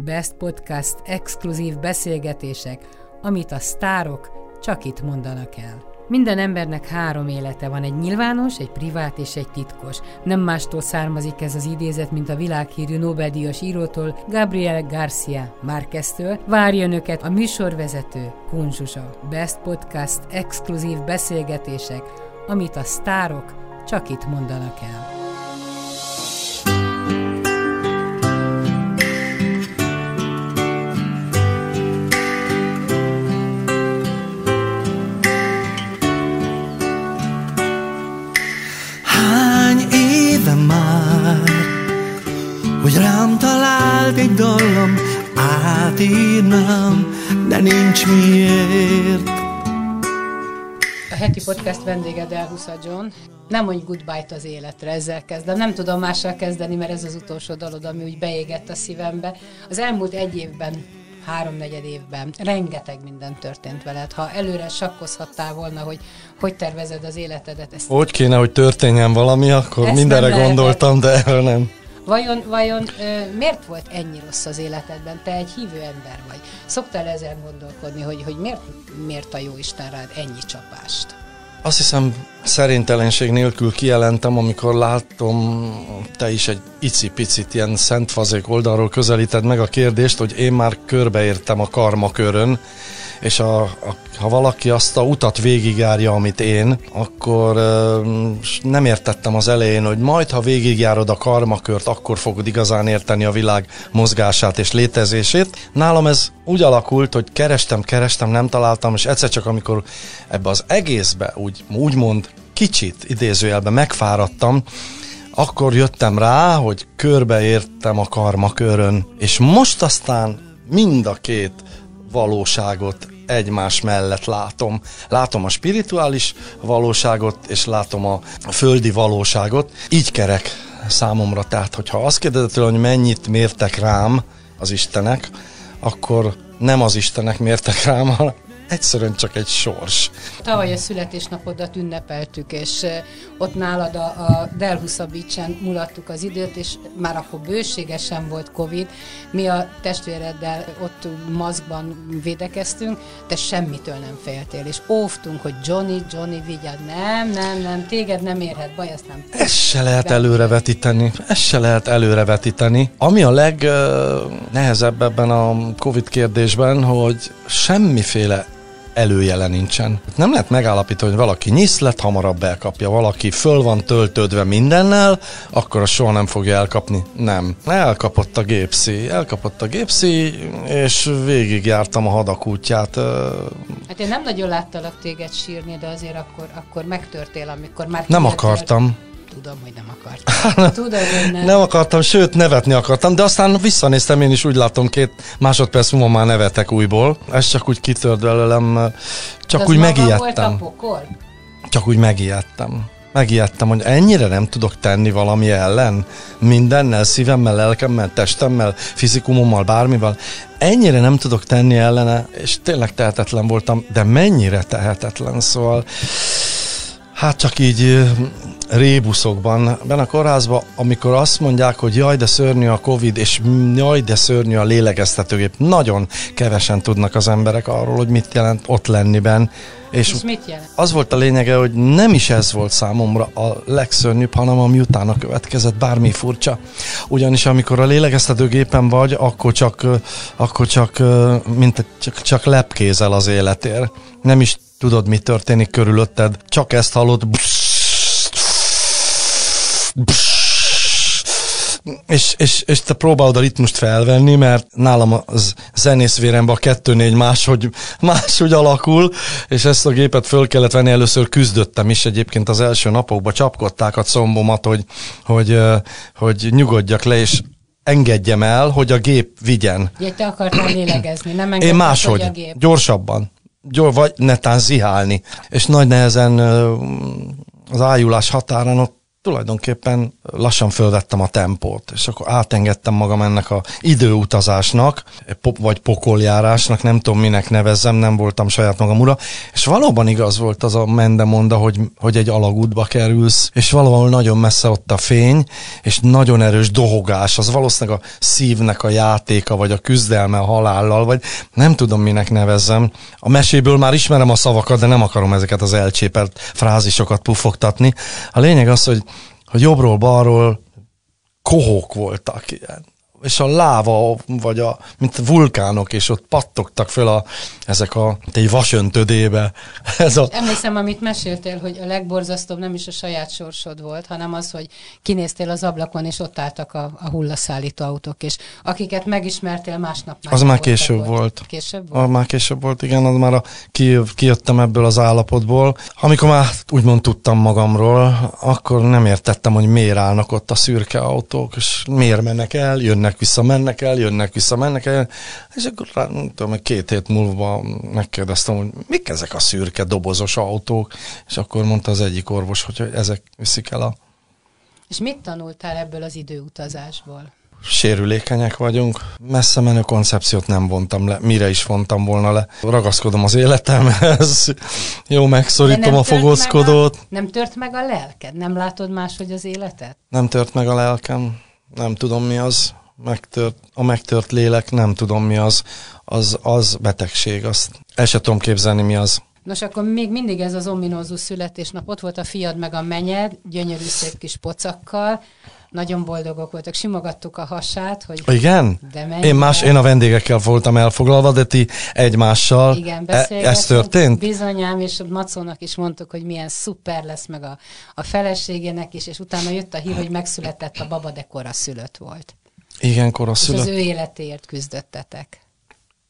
Best Podcast exkluzív beszélgetések, amit a sztárok csak itt mondanak el. Minden embernek három élete van, egy nyilvános, egy privát és egy titkos. Nem mástól származik ez az idézet, mint a világhírű Nobel-díjas írótól, Gabriel García Márqueztől. Várja önöket a műsorvezető, Kun Zsuzsa. Best Podcast exkluzív beszélgetések, amit a sztárok csak itt mondanak el. Egy dallam átírnám, de nincs miért. A heti podcast vendége Delhusa John. Nem mondj goodbye-t az életre, ezzel kezdem. Nem tudom mással kezdeni, mert ez az utolsó dalod, ami úgy beégett a szívembe. Az elmúlt egy évben, 3-4 évben rengeteg minden történt veled. Ha előre sakkozhattál volna, hogy tervezed az életedet. Ezt úgy kéne, hogy történjen valami, akkor ezt mindenre gondoltam, de erről nem. Vajon miért volt ennyi rossz az életedben? Te egy hívő ember vagy. Szoktál ezen gondolkodni, hogy miért a jó Isten rád ennyi csapást? Azt hiszem, szerintelenség nélkül kijelentem, amikor látom, te is egy icipicit ilyen szentfazék oldalról közelíted meg a kérdést, hogy én már körbeértem a karmakörön, és ha valaki azt a utat végigjárja, amit én, akkor nem értettem az elején, hogy majd, ha végigjárod a karmakört, akkor fogod igazán érteni a világ mozgását és létezését. Nálam ez úgy alakult, hogy kerestem, nem találtam, és egyszer csak, amikor ebbe az egészbe úgymond kicsit idézőjelben megfáradtam, akkor jöttem rá, hogy körbeértem a karmakörön, és most aztán mind a két valóságot egymás mellett látom. Látom a spirituális valóságot, és látom a földi valóságot. Így kerek számomra, tehát hogyha azt kérdezed tőle, hogy mennyit mértek rám az Istenek, akkor nem az Istenek mértek rám, hanem egyszerűen csak egy sors. Tavaly a születésnapodat ünnepeltük, és ott nálad a Delhusa Beach-en mulattuk az időt, és már akkor bőségesen volt Covid. Mi a testvéreddel ott maszkban védekeztünk, de semmitől nem féltél, és óvtunk, hogy Johnny, vigyád, nem, téged nem érhet baj, aztán... Ezt se lehet előrevetíteni. Ami a legnehezebb ebben a Covid kérdésben, hogy semmiféle előjele nincsen. Nem lehet megállapítani, hogy valaki nyiszlet, hamarabb elkapja, valaki föl van töltődve mindennel, akkor azt soha nem fogja elkapni. Nem. Elkapott a gépszi, és végigjártam a hadak útját. Hát én nem nagyon láttalak téged sírni, de azért akkor megtörtél, amikor már... Nem akartam. Tudom, hogy nem akartam. Tudom, hogy nem. Nem akartam, sőt, nevetni akartam, de aztán visszanéztem, én is úgy látom, 2 másodperc múlva már nevetek újból. Ez csak úgy kitört belőlem, csak úgy megijedtem. Megijedtem, hogy ennyire nem tudok tenni valami ellen, mindennel, szívemmel, lelkemmel, testemmel, fizikumommal, bármivel. Ennyire nem tudok tenni ellene, és tényleg tehetetlen voltam, de mennyire tehetetlen, szóval... Hát csak így rébuszokban, benne a kórházban, amikor azt mondják, hogy jaj, de szörnyű a Covid, és jaj, de szörnyű a lélegeztetőgép. Nagyon kevesen tudnak az emberek arról, hogy mit jelent ott lenni benn. És mit jelent? Az volt a lényege, hogy nem is ez volt számomra a legszörnyűbb, hanem ami utána következett, bármi furcsa. Ugyanis amikor a lélegeztetőgépen vagy, akkor csak lepkézel az életér. Nem is tudod, mi történik körülötted. Csak ezt hallod. És te próbálod a ritmust felvenni, mert nálam a zenészvéremben a 2-4 máshogy alakul, és ezt a gépet föl kellett venni. Először küzdöttem is egyébként az első napokban, csapkodták a combomat, hogy nyugodjak le, és engedjem el, hogy a gép vigyen. Ugye te akartál lélegezni, nem engedted, én máshogy, hogy a gép. Gyorsabban, vagy netán zihálni. És nagy nehezen az ájulás határán ott tulajdonképpen lassan fölvettem a tempót, és akkor átengedtem magam ennek az időutazásnak, vagy pokoljárásnak, nem tudom minek nevezzem, nem voltam saját magam ura, és valóban igaz volt az a mendemonda, hogy egy alagútba kerülsz, és valahol nagyon messze ott a fény, és nagyon erős dohogás, az valószínűleg a szívnek a játéka, vagy a küzdelme a halállal, vagy nem tudom minek nevezzem. A meséből már ismerem a szavakat, de nem akarom ezeket az elcsépelt frázisokat pufogtatni. A lényeg az, hogy jobbról-balról kohók voltak ilyen. És a láva, vagy mint vulkánok, és ott pattogtak föl egy vasöntödébe. Emlékszem, amit meséltél, hogy a legborzasztóbb nem is a saját sorsod volt, hanem az, hogy kinéztél az ablakon, és ott álltak a hullaszállító autók, és akiket megismertél másnap már. Az már később volt. Később volt? Már később volt, igen, az már kijöttem ebből az állapotból. Amikor már úgymond tudtam magamról, akkor nem értettem, hogy miért állnak ott a szürke autók, és miért mennek el, jönnek, visszamennek el, és akkor nem tudom, 2 hét múlva megkérdeztem, hogy mik ezek a szürke dobozos autók, és akkor mondta az egyik orvos, hogy ezek viszik el a... És mit tanultál ebből az időutazásból? Sérülékenyek vagyunk. Messze menő koncepciót nem vontam le, mire is vontam volna le. Ragaszkodom az életemhez, jó, megszorítom a fogózkodót. Nem tört meg a lelked? Nem látod máshogy az életet? Nem tört meg a lelkem. Nem tudom, mi az. A megtört lélek, nem tudom, mi az. Az betegség, azt el sem tudom képzelni, mi az. Nos, akkor még mindig ez az ominózus születésnap. Ott volt a fiad meg a menyed, gyönyörű szép kis pocakkal. Nagyon boldogok voltak, simogattuk a hasát, hogy... Igen? Én a vendégekkel voltam elfoglalva, de ti egymással. Igen, ez történt? Bizonyám, és Macónak is mondtuk, hogy milyen szuper lesz, meg a feleségének is, és utána jött a hír, hogy megszületett a baba, de koraszülött volt. Igen, koraszülött. És az ő életéért küzdöttetek.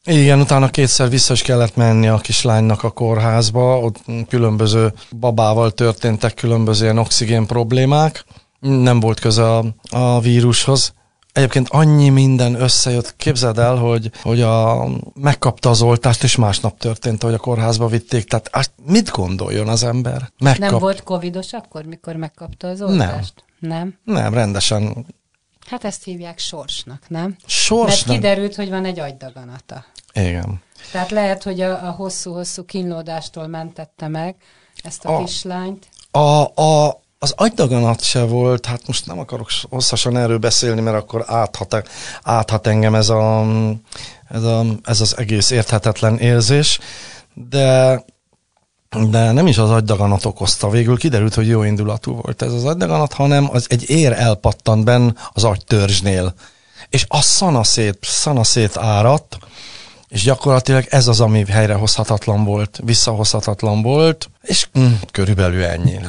Igen, utána 2-szer vissza is kellett menni a kislánynak a kórházba, ott különböző babával történtek különböző ilyen oxigén problémák. Nem volt köze a vírushoz. Egyébként annyi minden összejött. Képzeld el, hogy megkapta az oltást, és másnap történt, hogy a kórházba vitték. Tehát mit gondoljon az ember? Nem volt covidos akkor, mikor megkapta az oltást? Nem, rendesen. Hát ezt hívják sorsnak, nem? Sorsnak? Mert kiderült, hogy van egy agydaganata. Igen. Tehát lehet, hogy a hosszú-hosszú kínlódástól mentette meg ezt a kislányt. Az agydaganat se volt, hát most nem akarok hosszasan erről beszélni, mert akkor áthat engem ez az egész érthetetlen érzés, de nem is az agydaganat okozta. Végül kiderült, hogy jó indulatú volt ez az agydaganat, hanem az egy ér elpattant benn az agytörzsnél. És a szanaszét áradt, és gyakorlatilag ez az, ami helyrehozhatatlan volt, visszahozhatatlan volt, és körülbelül ennyi.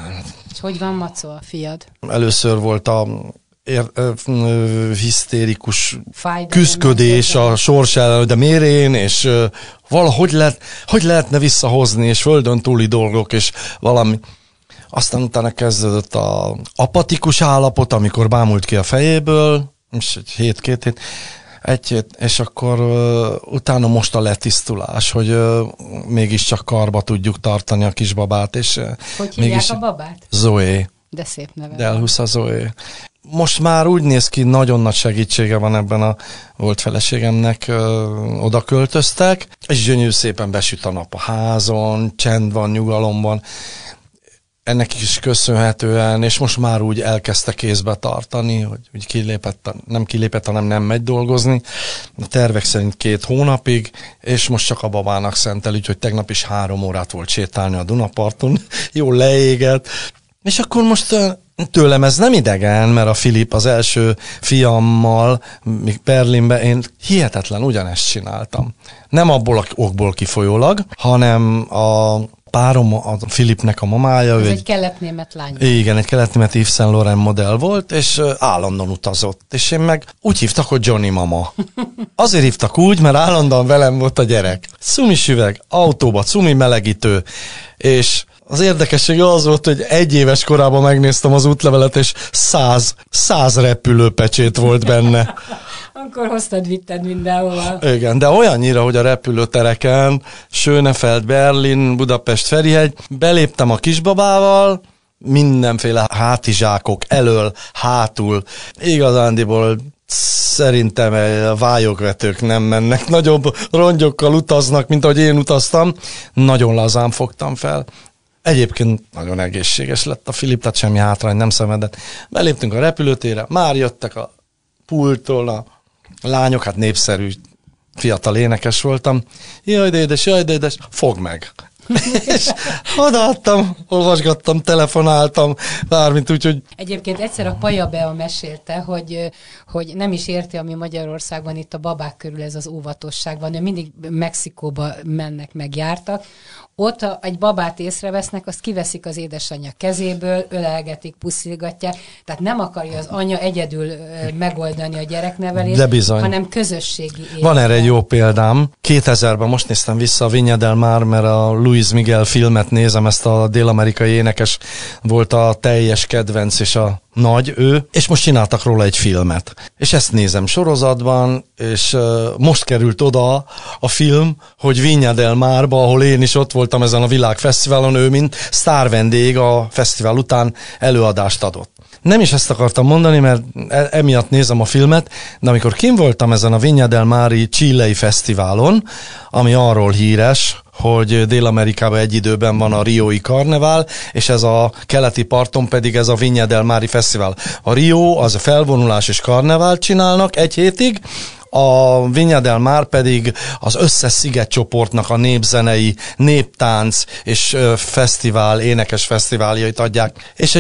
És hogy van Macó, a fiad? Először volt a hisztérikus küszködés a sors ellen, de miért én, és valahogy hogy lehetne visszahozni, és földön túli dolgok, és valami. Aztán utána kezdődött az apatikus állapot, amikor bámult ki a fejéből, és egy hét, és akkor utána most a letisztulás, hogy mégiscsak karba tudjuk tartani a kisbabát. És hogy hívják a babát? Zoé. De szép neve. Delhusa Zoé. Most már úgy néz ki, nagyon nagy segítsége van ebben a volt feleségemnek, oda költöztek, és gyönyörű szépen besüt a nap a házon, csend van, nyugalom van. Ennek is köszönhetően, és most már úgy elkezdte kézbe tartani, hogy úgy nem kilépett, hanem nem megy dolgozni. A tervek szerint 2 hónapig, és most csak a babának szentel, úgyhogy tegnap is 3 órát volt sétálni a Dunaparton, jól leégett. És akkor most tőlem ez nem idegen, mert a Filip, az első fiammal, még Berlinben, én hihetetlen ugyanezt csináltam. Nem abból a okból kifolyólag, hanem a párom, a Filipnek a mamája. Ez egy keletnémet lány. Igen, egy keletnémet Yves Saint Laurent modell volt, és állandóan utazott. És én meg úgy hívtak, hogy Johnny mama. Azért hívtak úgy, mert állandóan velem volt a gyerek. Cumis üveg, autóba, cumi melegítő, és az érdekesség az volt, hogy 1 éves korában megnéztem az útlevelet, és 100 repülőpecsét volt benne. Akkor hoztad, vitted mindenhova. Igen, de olyannyira, hogy a repülőtereken, Schönefeld, Berlin, Budapest, Ferihegy, beléptem a kisbabával, mindenféle hátizsákok elől, hátul. Igazándiból szerintem a vályogvetők nem mennek. Nagyobb rongyokkal utaznak, mint ahogy én utaztam. Nagyon lazán fogtam fel. Egyébként nagyon egészséges lett a Filip, tehát semmi hátrány nem szenvedett. Beléptünk a repülőtérre, már jöttek a pulttól a lányok, hát népszerű fiatal énekes voltam. Jaj, de édes, fogd meg! És odaadtam, olvasgattam, telefonáltam, bármit, úgyhogy... Egyébként egyszer a Paja Bea mesélte, hogy nem is érti, ami Magyarországban itt a babák körül ez az óvatosság van. Ő mindig Mexikóba mennek, megjártak. Ott egy babát észrevesznek, azt kiveszik az édesanyja kezéből, ölelgetik, puszilgatják. Tehát nem akarja az anya egyedül megoldani a gyereknevelést, hanem közösségi élet. Van erre egy jó példám. 2000-ben most néztem vissza a Viña del Mar, mert a Luis Miguel filmet nézem, ezt a dél-amerikai énekes volt a teljes kedvenc és a nagy ő, és most csináltak róla egy filmet. És ezt nézem sorozatban, és most került oda a film, hogy Viña del Marba, ahol én is ott voltam ezen a világfesztiválon, ő mint sztárvendég a fesztivál után előadást adott. Nem is ezt akartam mondani, mert emiatt nézem a filmet, de amikor kint voltam ezen a Viña del Mari chilei fesztiválon, ami arról híres, hogy Dél-Amerikában egy időben van a riói karnevál, és ez a keleti parton pedig ez a Viña del Mari fesztivál. A Rio az felvonulás és karnevált csinálnak egy hétig, a Viña del Mar pedig az összes szigetcsoportnak a népzenei, néptánc és fesztivál, énekes fesztiváljait adják. És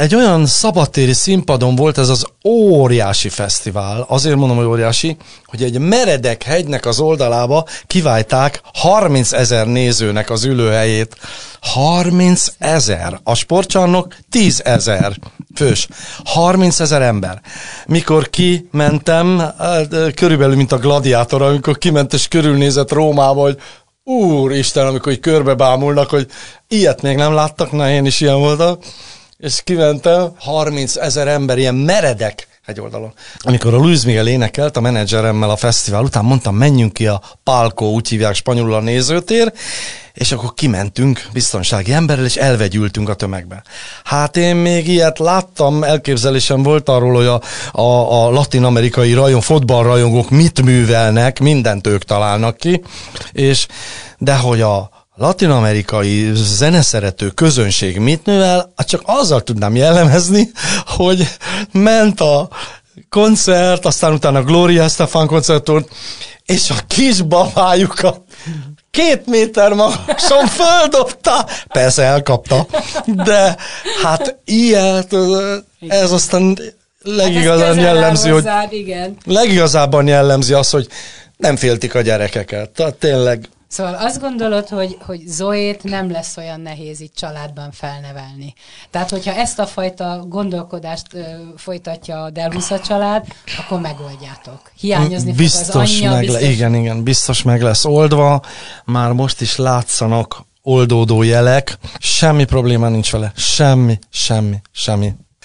egy olyan szabadtéri színpadon volt ez az óriási fesztivál, azért mondom, hogy óriási, hogy egy meredek hegynek az oldalába kiválták 30 000 nézőnek az ülőhelyét. 30 000! A sportcsarnok 10 000 fős. 30 000 ember. Mikor kimentem, körülbelül mint a gladiátor, amikor kiment és körülnézett Rómába, hogy úristen, amikor így körbebámulnak, hogy ilyet még nem láttak, na én is ilyen voltam. És kimentem, 30 000 ember ilyen meredek egy oldalon. Amikor a Luis Miguel énekelt a menedzseremmel a fesztivál után, mondtam, menjünk ki a palco, úgy hívják spanyolul a nézőtér, és akkor kimentünk biztonsági emberrel, és elvegyültünk a tömegbe. Hát én még ilyet láttam, elképzelésem volt arról, hogy a latin-amerikai fotballrajongók mit művelnek, mindent ők találnak ki, és de hogy a latin-amerikai zeneszerető közönség mit művel, csak azzal tudnám jellemezni, hogy ment a koncert, aztán utána a Gloria Estefan koncert volt, és a kis babájukat 2 méter magason földobta. Persze elkapta, de hát ilyet, ez aztán legigazában jellemzi az, hogy nem féltik a gyerekeket. Tehát tényleg. Szóval azt gondolod, hogy Zoét nem lesz olyan nehéz itt családban felnevelni. Tehát, hogyha ezt a fajta gondolkodást folytatja a Delhusa család, akkor megoldjátok. Hiányozni fog az anyja. Igen, biztos meg lesz oldva. Már most is látszanak oldódó jelek. Semmi probléma nincs vele. Semmi.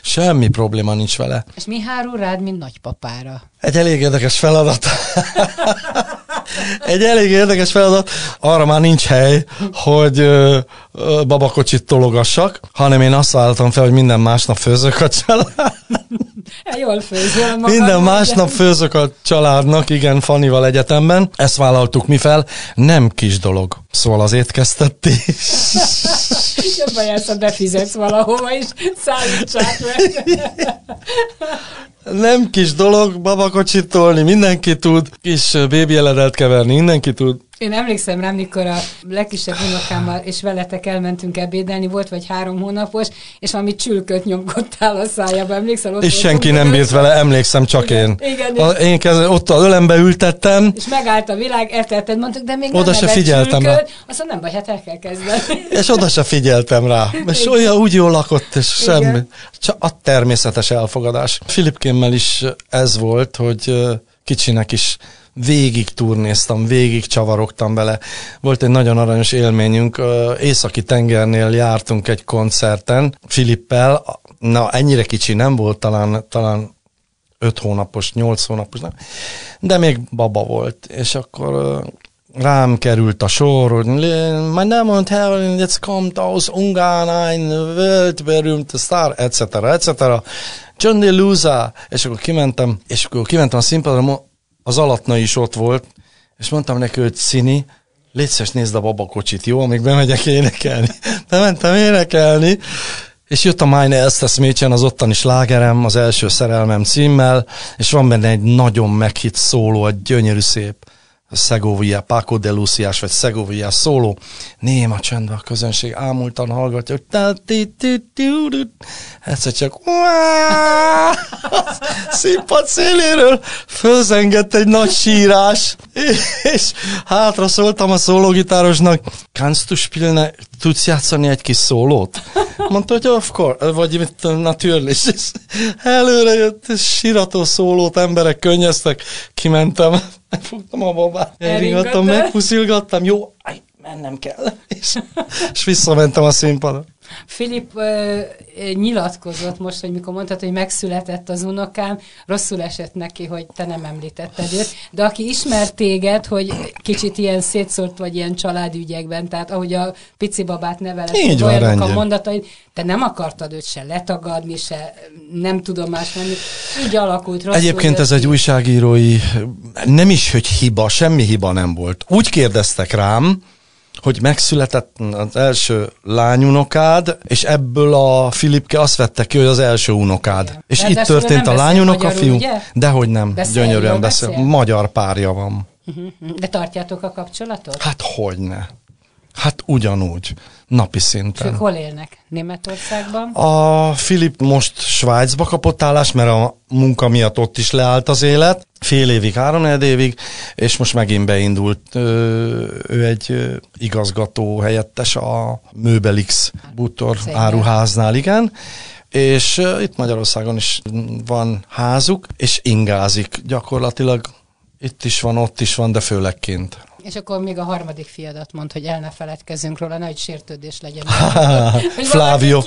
Semmi probléma nincs vele. És mi hárul rád, mint nagypapára? Egy elég érdekes feladat. Arra már nincs hely, hogy babakocsit tologassak, hanem én azt vállaltam fel, hogy minden másnap főzök a családnak. Jól főzöl magad. Minden másnap főzök a családnak, igen, Fannival egyetemben. Ezt vállaltuk mi fel. Nem kis dolog. Szóval az étkeztetés. Jobban jársz, befizetsz valahova is, szállítsák meg. Nem kis dolog babakocsit tolni, mindenki tud. Kis bébieledet keverni, mindenki tud. Én emlékszem rám, mikor a legkisebb unokámmal és veletek elmentünk ebédelni, volt vagy 3 hónapos, és valami csülköt nyomkodtál a szájába, emlékszel? Ott és senki nem bírt vele, emlékszem, csak igen, én. Ott az ölembe ültettem. És megállt a világ, eltelted, mondtuk, de még oda nem se figyeltem csülköt, rá. Azt mondom, nem baj, hát el kell kezdeni. És oda se figyeltem rá. És olyan úgy jól lakott, és semmi. Csak a természetes elfogadás. Filipkémmel is ez volt, hogy kicsinek is végig turnéztam, végig csavarogtam vele. Volt egy nagyon aranyos élményünk, északi tengernél jártunk egy koncerten Filippel, na ennyire kicsi nem volt, talán 5 hónapos, 8 hónapos, nem, de még baba volt, és akkor Rám került a sor, hogy nem mondta, hogy ez kommt aus Ungarn, ein weltberühmte sztár, etc. etc. John Delhusa, és akkor kimentem a színpadra, az Alatna is ott volt, és mondtam neki, hogy Szini, légy szíves, nézd a babakocsit, jó, amíg bemegyek énekelni. Bementem énekelni, és jött a Meine Erstes Mädchen, az ottani slágerem, az első szerelmem címmel, és van benne egy nagyon meghitt szóló, egy gyönyörű szép Segovia, Paco de Luciás, vagy Segovia szóló. Néma csendben a közönség ámultan hallgatja, hogy egyszer csak színpad széléről fölzengett egy nagy sírás, és hátra szóltam a szólógitárosnak, kannst du spielne, tudsz játszani egy kis szólót? Mondta, hogy of course, vagy natürlich. És előre jött, és sírató szólót emberek könnyeztek, kimentem, megfogtam a babát, elringattam, megpuszilgattam, jó, mennem kell, és visszamentem a színpadon. Filip nyilatkozott most, hogy mikor mondtad, hogy megszületett az unokám, rosszul esett neki, hogy te nem említetted őt, de aki ismert téged, hogy kicsit ilyen szétszórt vagy ilyen családügyekben, tehát ahogy a pici babát neveled, olyanok a mondataid, te nem akartad őt se letagadni, se nem tudomás menni, így alakult rosszul. Egyébként ez egy újságírói, nem is, hogy hiba, semmi hiba nem volt. Úgy kérdeztek rám, hogy megszületett az első lányunokád, és ebből a Filipke azt vette ki, hogy az első unokád. Igen. És itt történt a lányunok, a fiú. Ugye? Dehogy nem, beszél, gyönyörűen beszél. Magyar párja van. De tartjátok a kapcsolatot? Hát hogyne. Hát ugyanúgy. Napi szinten. És hol élnek? Németországban? A Filip most Svájcba kapott állást, mert a munka miatt ott is leállt az élet. 5 évig, 3-4 évig, és most megint beindult. Ő egy igazgató helyettes a Möbel X bútor áruháznál, igen. És itt Magyarországon is van házuk, és ingázik gyakorlatilag. Itt is van, ott is van, de főleg kint. És akkor még a harmadik fiadat mond, hogy el ne feledkezzünk róla, nagy sértődés legyen. Flávio.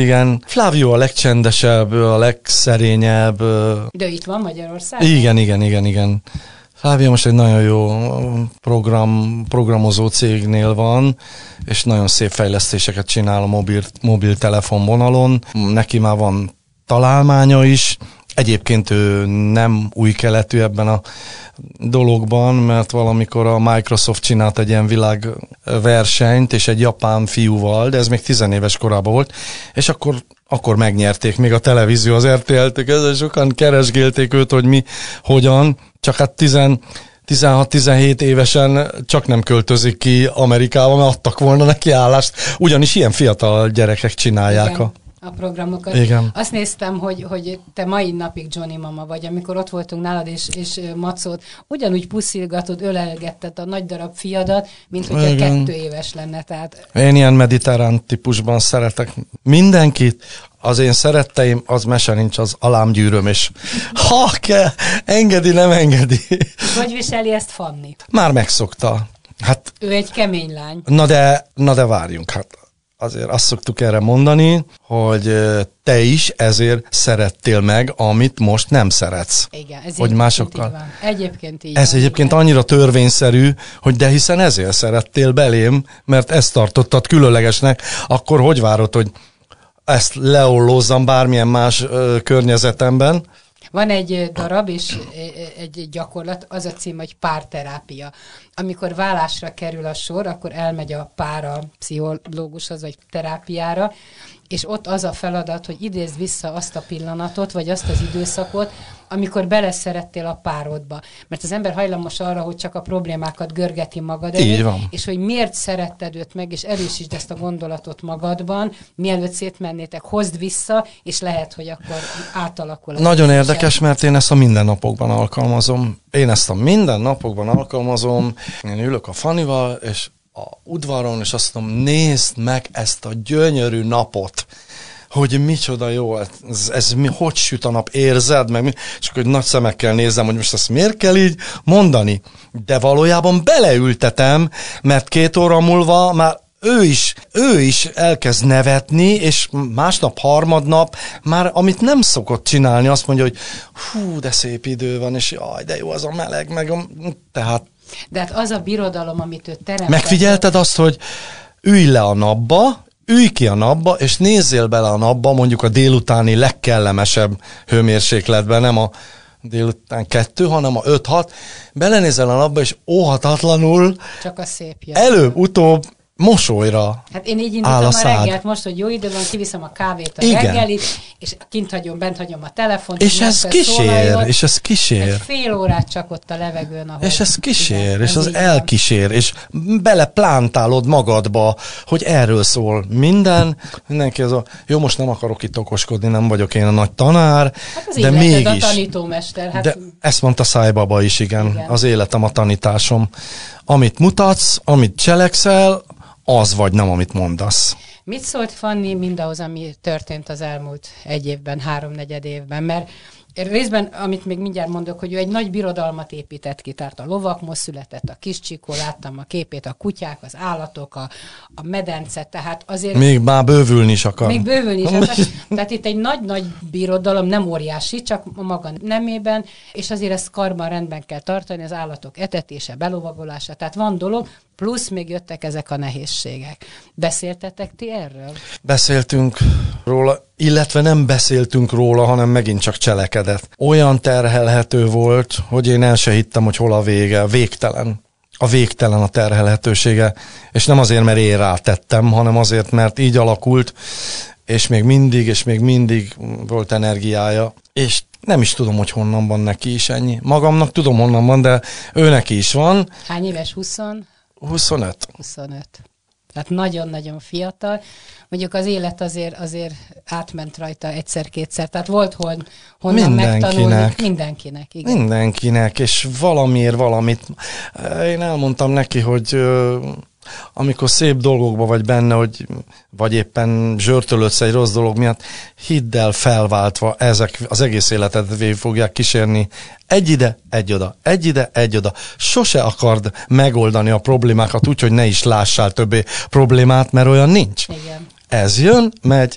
Igen. Flávio a legcsendesebb, a legszerényebb. De itt van Magyarországon? Igen. Flávio most egy nagyon jó programozó cégnél van, és nagyon szép fejlesztéseket csinál a mobiltelefon vonalon. Neki már van találmánya is. Egyébként ő nem új keletű ebben a dologban, mert valamikor a Microsoft csinált egy ilyen világversenyt, és egy japán fiúval, de ez még 10 éves korában volt, és akkor megnyerték, még a televízió az RTL-tök, ezzel sokan keresgélték őt, hogy mi, hogyan, csak hát 16-17 évesen csak nem költözik ki Amerikába, mert adtak volna neki állást, ugyanis ilyen fiatal gyerekek csinálják a programokat. Igen. Azt néztem, hogy te mai napig Johnny mama vagy, amikor ott voltunk nálad és Macót, ugyanúgy puszilgatod, ölelgetted a nagy darab fiadat, mint hogyha 2 éves lenne. Tehát... Én ilyen mediterrán típusban szeretek mindenkit, az én szeretteim, az mese nincs, az alámgyűröm, és ha kell, engedi, nem engedi. Hogy viseli ezt Fanni? Már megszokta. Hát, ő egy kemény lány. Na de várjunk, hát. Azért azt szoktuk erre mondani, hogy te is ezért szerettél meg, amit most nem szeretsz. Igen, ez hogy másokkal. Egyébként így. Ez van, egyébként igen. Annyira törvényszerű, hogy de hiszen ezért szerettél belém, mert ezt tartottad különlegesnek, akkor hogy várod, hogy ezt leollózzam bármilyen más környezetemben? Van egy darab és egy gyakorlat, az a cím, hogy párterápia. Amikor válásra kerül a sor, akkor elmegy a pár a pszichológushoz, vagy terápiára, és ott az a feladat, hogy idézd vissza azt a pillanatot, vagy azt az időszakot, amikor beleszerettél a párodba. Mert az ember hajlamos arra, hogy csak a problémákat görgeti magad előtt, és hogy miért szeretted őt meg, és erősítsd ezt a gondolatot magadban, mielőtt szétmennétek, hozd vissza, és lehet, hogy akkor átalakul. Nagyon érdekes, mert én ezt a mindennapokban alkalmazom. Én ülök a Fannival, és a udvaron, és azt mondom, nézd meg ezt a gyönyörű napot, hogy micsoda jó, ez mi, hogy süt a nap, érzed meg, és akkor nagy szemekkel nézem, hogy most ezt miért kell így mondani, de valójában beleültetem, mert 2 óra múlva már ő is elkezd nevetni, és másnap, harmadnap már, amit nem szokott csinálni, azt mondja, hogy hú, de szép idő van, és jaj, de jó az a meleg, tehát De hát az a birodalom, amit ő teremtett... Megfigyelted azt, hogy ülj le a napba, ülj ki a napba, és nézzél bele a napba, mondjuk a délutáni legkellemesebb hőmérsékletben, nem a délután 2, hanem a 5-6, belenézel a napba, és óhatatlanul csak a szép jön. Előbb-utóbb mosolyra. Hát én így indítom a reggelt most, hogy jó idő van, kiviszem a kávét a reggelit, és kint hagyom, bent hagyom a telefont. És ez kísér, és ez kísér. Egy fél órát csak ott a levegőn. És ez kísér, igen, és az elkísér, és beleplántálod magadba, hogy erről szól minden. Mindenki az a, jó, most nem akarok itt okoskodni, nem vagyok én a nagy tanár, hát de mégis. A tanítómester. Hát... De ezt mondta Szájbaba is, igen. Az életem a tanításom. Amit mutatsz, amit cselekszel, az vagy nem, amit mondasz. Mit szólt, Fanni, mindahhoz, ami történt az elmúlt egy évben, 3-4 évben? Mert részben, amit még mindjárt mondok, hogy ő egy nagy birodalmat épített ki, tehát a lovak most született, a kis csikó, láttam a képét, a kutyák, az állatok, a medence, tehát azért... Még már bővülni is akar. Még bővülni is akar. Tehát itt egy nagy-nagy birodalom, nem óriási, csak a maga nemében, és azért ezt karban rendben kell tartani, az állatok etetése, belovagolása, tehát van dolog, plusz még jöttek ezek a nehézségek. Beszéltetek ti erről? Beszéltünk róla, illetve nem beszéltünk róla, hanem megint csak cselekedett. Olyan terhelhető volt, hogy én el se hittem, hogy hol a vége, végtelen. A végtelen a terhelhetősége, és nem azért, mert én rátettem, hanem azért, mert így alakult, és még mindig volt energiája, és nem is tudom, hogy honnan van neki is ennyi. Magamnak tudom, honnan van, de ő neki is van. Hány éves? 25. Tehát nagyon-nagyon fiatal. Mondjuk az élet azért átment rajta egyszer-kétszer. Tehát volt honnan megtanulni. Mindenkinek. Igen. Mindenkinek, és valamiért valamit. Én elmondtam neki, hogy amikor szép dolgokban vagy benne, hogy vagy éppen zsörtölődsz egy rossz dolog miatt, hidd el, felváltva ezek az egész életed végig fogják kísérni. Egy ide, egy oda, egy ide, egy oda. Sose akard megoldani a problémákat úgy, hogy ne is lássál többé problémát, mert olyan nincs. Igen. Ez jön, megy,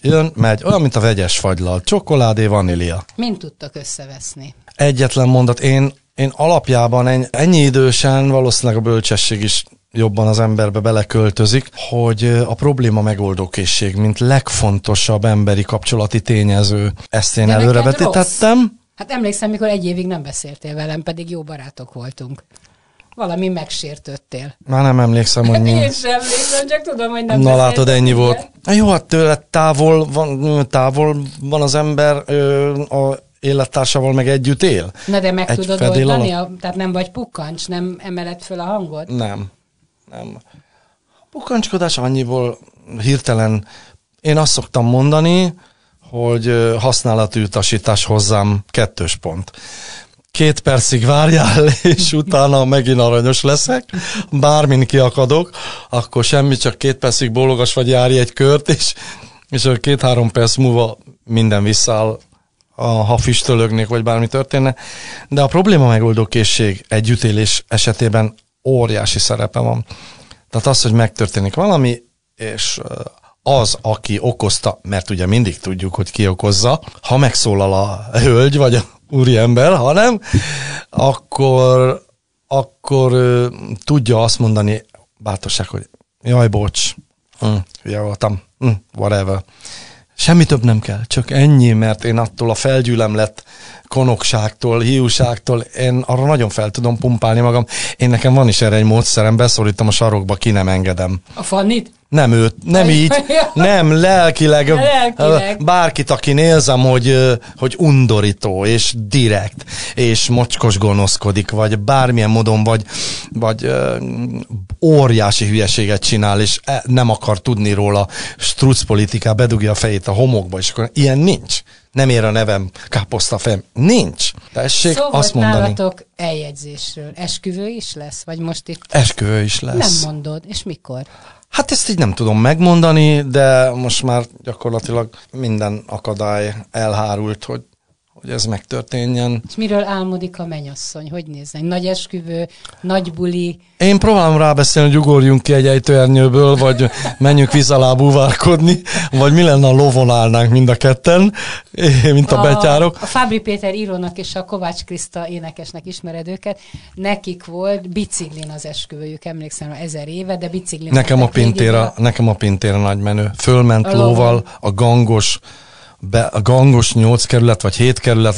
olyan, mint a vegyes fagylal. Csokoládé, vanília. Mind tudtak összeveszni? Egyetlen mondat. Én alapjában ennyi idősen valószínűleg a bölcsesség is jobban az emberbe beleköltözik, hogy a probléma megoldókészség, mint legfontosabb emberi kapcsolati tényező. Ezt én előrevetítettem. Hát emlékszem, mikor egy évig nem beszéltél velem, pedig jó barátok voltunk. Valami megsértődtél. Már nem emlékszem, hogy mi. Én sem emlékszem, csak tudom, hogy nem. Na látod, ennyi volt. Jó, hát tőle távol van az ember, a élettársával meg együtt él. Na de meg tudod oldani? Tehát nem vagy pukkancs, nem emeled föl a hangod? Nem. A pukkancskodás annyiból hirtelen, én azt szoktam mondani, hogy használati utasítás hozzám 2 pont. 2 percig várjál, és utána megint aranyos leszek, bármin kiakadok, akkor semmi, csak 2 percig bólogass vagy járj egy kört, és 2-3 perc múlva minden visszáll, ha füstölögnék, vagy bármi történne. De a probléma megoldókészség együttélés esetében óriási szerepe van. Tehát az, hogy megtörténik valami, és az, aki okozta, mert ugye mindig tudjuk, hogy ki okozza, ha megszólal a hölgy, vagy a úriember, ha nem, akkor tudja azt mondani bátorság, hogy jaj, bocs, hülye voltam, whatever. Semmi több nem kell, csak ennyi, mert én attól a felgyűlem lett konokságtól, hiúságtól, én arra nagyon fel tudom pumpálni magam. Én nekem van is erre egy módszerem, beszorítom a sarokba, ki nem engedem. A Fannit? Nem őt, nem így, nem lelkileg. Bárkit, akin érzem, hogy undorító, és direkt, és mocskos gonoszkodik, vagy bármilyen módon, vagy óriási hülyeséget csinál, és nem akar tudni róla, struc politiká, bedugja a fejét a homokba, és akkor ilyen nincs. Nem ér a nevem, káposzta fejem. Nincs. Tessék szóval azt mondani. Szóval nálatok eljegyzésről. Esküvő is lesz? Vagy most itt? Esküvő is lesz. Nem mondod. És mikor? Hát ezt így nem tudom megmondani, de most már gyakorlatilag minden akadály elhárult, hogy hogy ez megtörténjen. És miről álmodik a menyasszony? Hogy nézzen? Nagy esküvő, nagy buli? Én próbálom rábeszélni, hogy ugorjunk ki egy ejtőernyőből, vagy menjünk víz alá búvárkodni, vagy mi lenne, a lovon állnánk mind a ketten, mint a betyárok. A Fábri Péter írónak és a Kovács Kriszta énekesnek ismered őket. Nekik volt biciklin az esküvőjük, emlékszem rá 1000 éve, de biciklin. Nekem a pintéra nagy menő. Fölment a lóval a gangos, a gangos 8 kerület, vagy 7 kerület.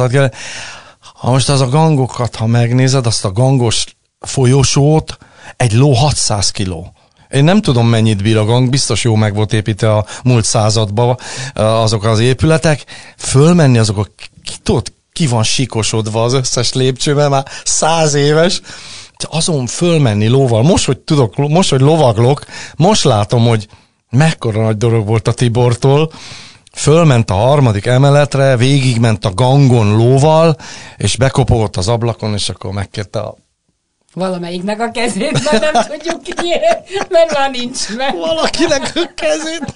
Ha most az a gangokat, ha megnézed, azt a gangos folyosót, egy ló 600 kiló. Én nem tudom, mennyit bír a gang, biztos jó meg volt építve a múlt században azok az épületek. Fölmenni azok a, ki van sikosodva az összes lépcsőben, már 100 éves, azon fölmenni lóval. Most, hogy lovaglok, most látom, hogy mekkora nagy dolog volt a Tibortól. Fölment a 3. emeletre, végigment a gangon lóval, és bekopogott az ablakon, és akkor megkérte a... valamelyiknek a kezét, mert nem tudjuk kiért, mert már nincs meg. Valakinek a kezét.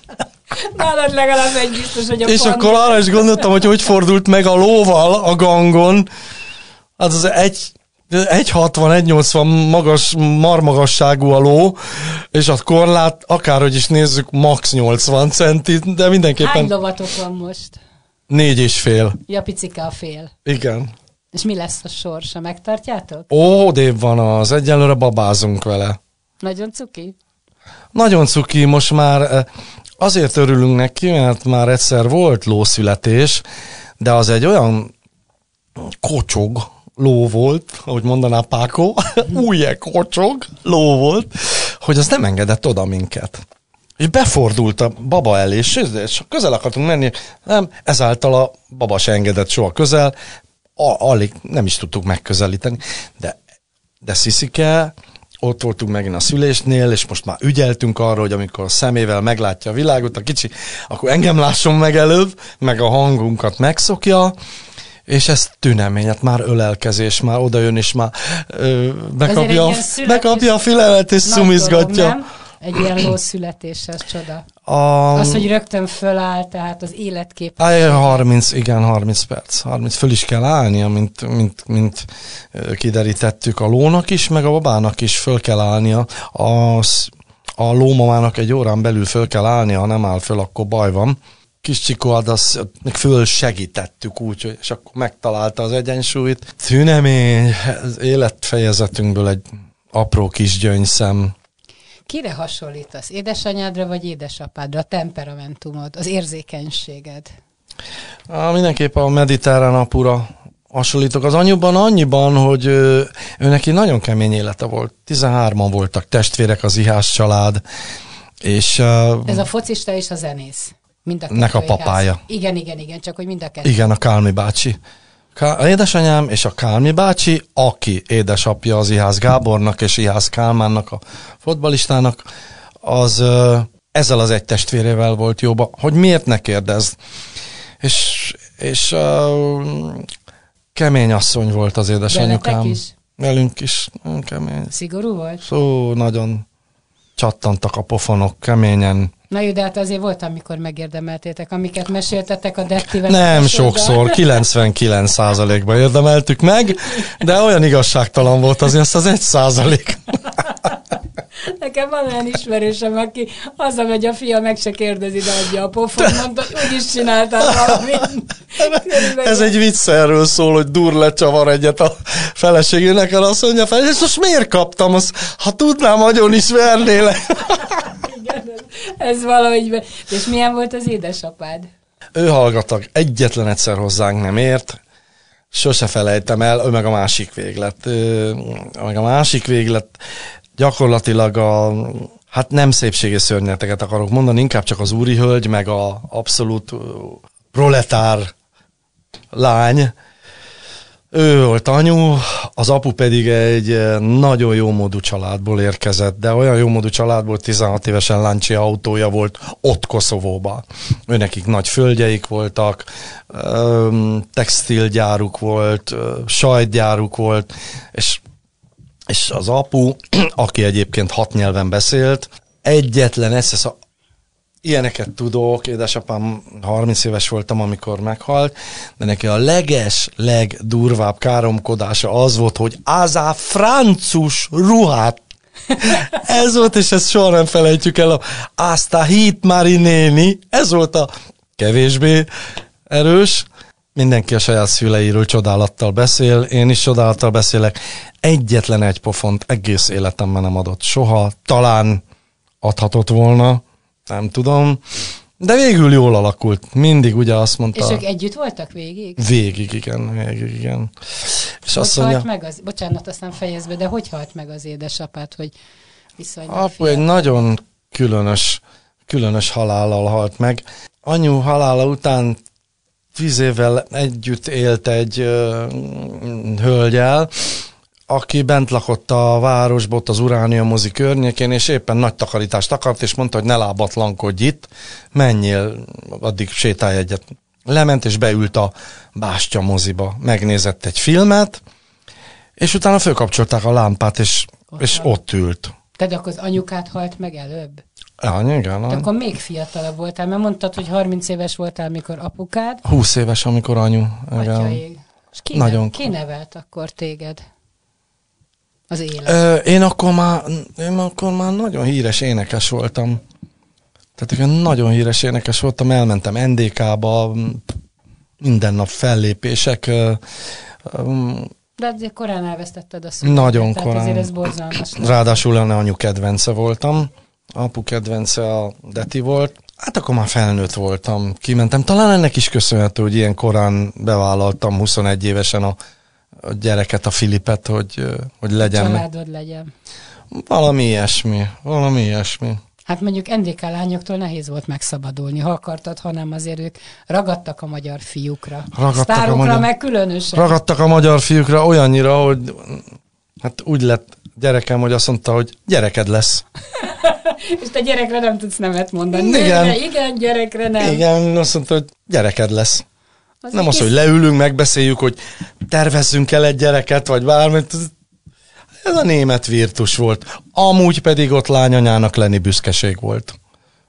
Nálad legalább egy biztos, hogy a... És akkor arra is gondoltam, hogy hogy fordult meg a lóval a gangon. Hát az egy 60-1,80 magas, marmagasságú a ló, és a korlát, akárhogy is nézzük, max 80 centit, de mindenképpen... Hány lovatok van most? 4,5. Ja, picike a fél. Igen. És mi lesz a sorsa? Megtartjátok? Ó, dév van az, egyelőre babázunk vele. Nagyon cuki? Nagyon cuki, most már azért örülünk neki, mert már egyszer volt lószületés, de az egy olyan kocsog ló volt, ahogy mondaná Páko, kocsog ló volt, hogy az nem engedett oda minket. És befordult a baba elé, és közel akartunk menni, nem, ezáltal a baba se engedett soha közel, alig nem is tudtuk megközelíteni. De sziszike, ott voltunk megint a szülésnél, és most már ügyeltünk arra, hogy amikor a szemével meglátja a világot, a kicsi, akkor engem lásson meg előbb, meg a hangunkat megszokja, és ez tünemény, hát már ölelkezés, már oda jön, és már bekapja a filelet, és szumizgatja. Dolog, egy ilyen ló születés, ez csoda. Az, hogy rögtön föláll, tehát az életképesség. 30 perc. 30 föl is kell állnia, mint kiderítettük, a lónak is, meg a babának is föl kell állnia. A lómamának 1 órán belül föl kell állnia, ha nem áll föl, akkor baj van. Kis Csikoad, azt föl segítettük úgy, és akkor megtalálta az egyensúlyt. Tünemény, az életfejezetünkből egy apró kis gyöngyszem. Kire hasonlítasz? Édesanyádra vagy édesapádra? A temperamentumod, az érzékenységed? Mindenképp a mediterrán apura hasonlítok. Az anyuban annyiban, hogy ő neki nagyon kemény élete volt. 13-an voltak testvérek, az Ihász család. És, ez a focista és a zenész. Nek a papája. Igen, csak hogy mind a kettő. Igen, a Kálmi bácsi. A édesanyám és a Kálmi bácsi, aki édesapja az Ihász Gábornak és Ihász Kálmánnak, a fotbalistának, az ezzel az egy testvérével volt jóba, hogy miért ne kérdezd. És kemény asszony volt az édesanyukám. Veletek is? Velünk is. Kemény. Szigorú volt? Szó, nagyon csattantak a pofonok, keményen. Na jó, de hát azért volt, amikor megérdemeltétek, amiket meséltetek a dettivel. Nem sokszor, 99%-ban érdemeltük meg, de olyan igazságtalan volt azért az 1%. Nekem van olyan ismerősem, aki hazamegy, a fia meg se kérdezi, de adja a pofon, mondta, hogy úgy is csináltál valamit. Ez egy vicc, erről szól, hogy dur lecsavar egyet a feleségének, azt mondja, és most miért kaptam? Azt, ha tudnám, agyon is vernélek. Ez valahogy... És milyen volt az édesapád? Ő hallgatag, egyetlen egyszer hozzánk nem ért, sose felejtem el, ő meg a másik véglet. Gyakorlatilag hát nem szépséges szörnyeteket akarok mondani, inkább csak az úri hölgy, meg a abszolút proletár lány. Ő volt anyu, az apu pedig egy nagyon jómódú családból érkezett, de olyan jómódú családból, 16 évesen láncsi autója volt ott Koszovóban. Őnekik nagy földjeik voltak, textilgyáruk volt, sajtgyáruk volt, és az apu, aki egyébként 6 nyelven beszélt, egyetlen egyszer, Ilyeneket tudok, édesapám 30 éves voltam, amikor meghalt, de neki a legdurvább káromkodása az volt, hogy az a francus ruhát. Ez volt, és ezt soha nem felejtjük el, azt a hit marinéni, ez volt a kevésbé erős. Mindenki a saját szüleiről csodálattal beszél, én is csodálattal beszélek. Egyetlen egy pofont egész életemben nem adott soha, talán adhatott volna, nem tudom, de végül jól alakult. Mindig ugye azt mondta... És ők együtt voltak végig? Végig, igen. És hogy azt mondja, meg az... Bocsánat, aztán fejezd be, de hogy halt meg az édesapát, hogy viszonylag apu fiatal? Egy nagyon különös halállal halt meg. Anyu halála után 10 évvel együtt élt egy hölgyel, aki bent lakott a városban, ott az Uránia mozi környékén, és éppen nagy takarítást akart, és mondta, hogy ne lábatlankodj itt, menjél, addig sétálj egyet. Lement, és beült a Bástya moziba, megnézett egy filmet, és utána fölkapcsolták a lámpát, és ott ült. Tehát akkor az anyukát halt meg előbb? Igen. De akkor még fiatalabb voltál, mert mondtad, hogy 30 éves voltál, amikor apukád. 20 éves, amikor anyu. Atyaig. És ki nevelt akkor téged? Az élet. Én akkor már nagyon híres énekes voltam. Tehát nagyon híres énekes voltam, elmentem NDK-ba, minden nap fellépések. De azért korán elvesztetted a szót. Nagyon korán. Azért ez borzalmas. Ráadásul anyu kedvence voltam. Apu kedvence a Deti volt. Hát akkor már felnőtt voltam. Kimentem. Talán ennek is köszönhető, hogy ilyen korán bevállaltam 21 évesen a gyereket, a Filipet, hogy legyen. A családod legyen. Valami ilyesmi. Hát mondjuk NDK lányoktól nehéz volt megszabadulni, ha akartad, hanem azért ők ragadtak a magyar fiúkra. Ragadtak a magyar fiúkra olyannyira, hogy hát úgy lett gyerekem, hogy azt mondta, hogy gyereked lesz. És te gyerekre nem tudsz nemet mondani. Igen, gyerekre nem. Igen, azt mondta, hogy gyereked lesz. Nem az, hogy leülünk, megbeszéljük, hogy tervezzünk el egy gyereket, vagy bármit. Ez a német virtus volt. Amúgy pedig ott lányanyának lenni büszkeség volt.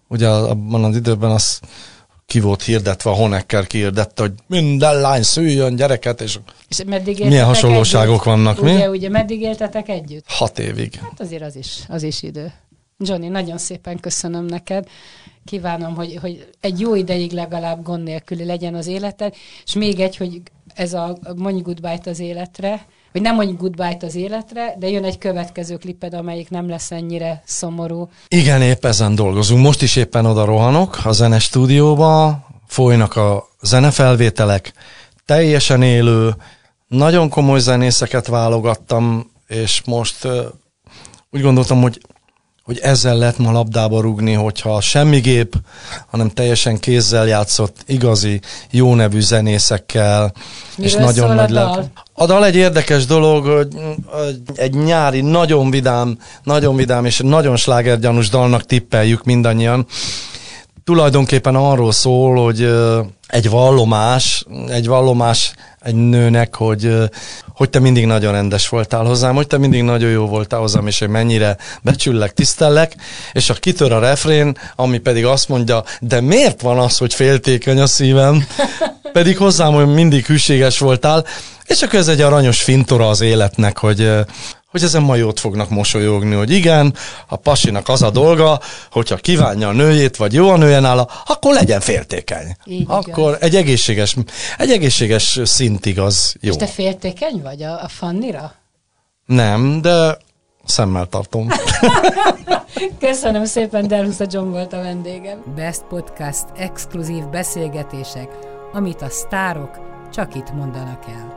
Ugye abban az időben az ki volt hirdetve, a Honecker kihirdette, hogy minden lány szüljön gyereket, és milyen hasonlóságok együtt vannak, mi? Ugye, meddig éltetek együtt? 6 évig. Hát azért az is idő. Johnny, nagyon szépen köszönöm neked. Kívánom, hogy egy jó ideig legalább gond nélküli legyen az életed, és még egy, hogy ez a mondj goodbye-t az életre, vagy nem mondj goodbye-t az életre, de jön egy következő kliped, amelyik nem lesz ennyire szomorú. Igen, épp ezen dolgozunk. Most is éppen oda rohanok a zenestúdióba, folynak a zenefelvételek, teljesen élő, nagyon komoly zenészeket válogattam, és most úgy gondoltam, hogy ezzel lehet ma labdába rúgni, hogyha semmi gép, hanem teljesen kézzel játszott, igazi, jó nevű zenészekkel. Miről és nagyon nagy dal? A dal egy érdekes dolog, hogy egy nyári, nagyon vidám és nagyon slágergyanús dalnak tippeljük mindannyian. Tulajdonképpen arról szól, hogy egy vallomás egy nőnek, hogy te mindig nagyon rendes voltál hozzám, hogy te mindig nagyon jó voltál hozzám, és hogy mennyire becsüllek, tisztellek, és kitör a refrén, ami pedig azt mondja, de miért van az, hogy féltékeny a szívem? Pedig hozzám, hogy mindig hűséges voltál, és akkor ez egy aranyos fintora az életnek, hogy ezen ma jót fognak mosolyogni, hogy igen, a pasinak az a dolga, hogyha kívánja a nőjét, vagy jó a nője nála, akkor legyen féltékeny. Így akkor igaz. Egy egészséges szintig az jó. És te féltékeny vagy a Fannira? Nem, de szemmel tartom. Köszönöm szépen, Delhusa John volt a vendégem. Best Podcast exkluzív beszélgetések, amit a sztárok csak itt mondanak el.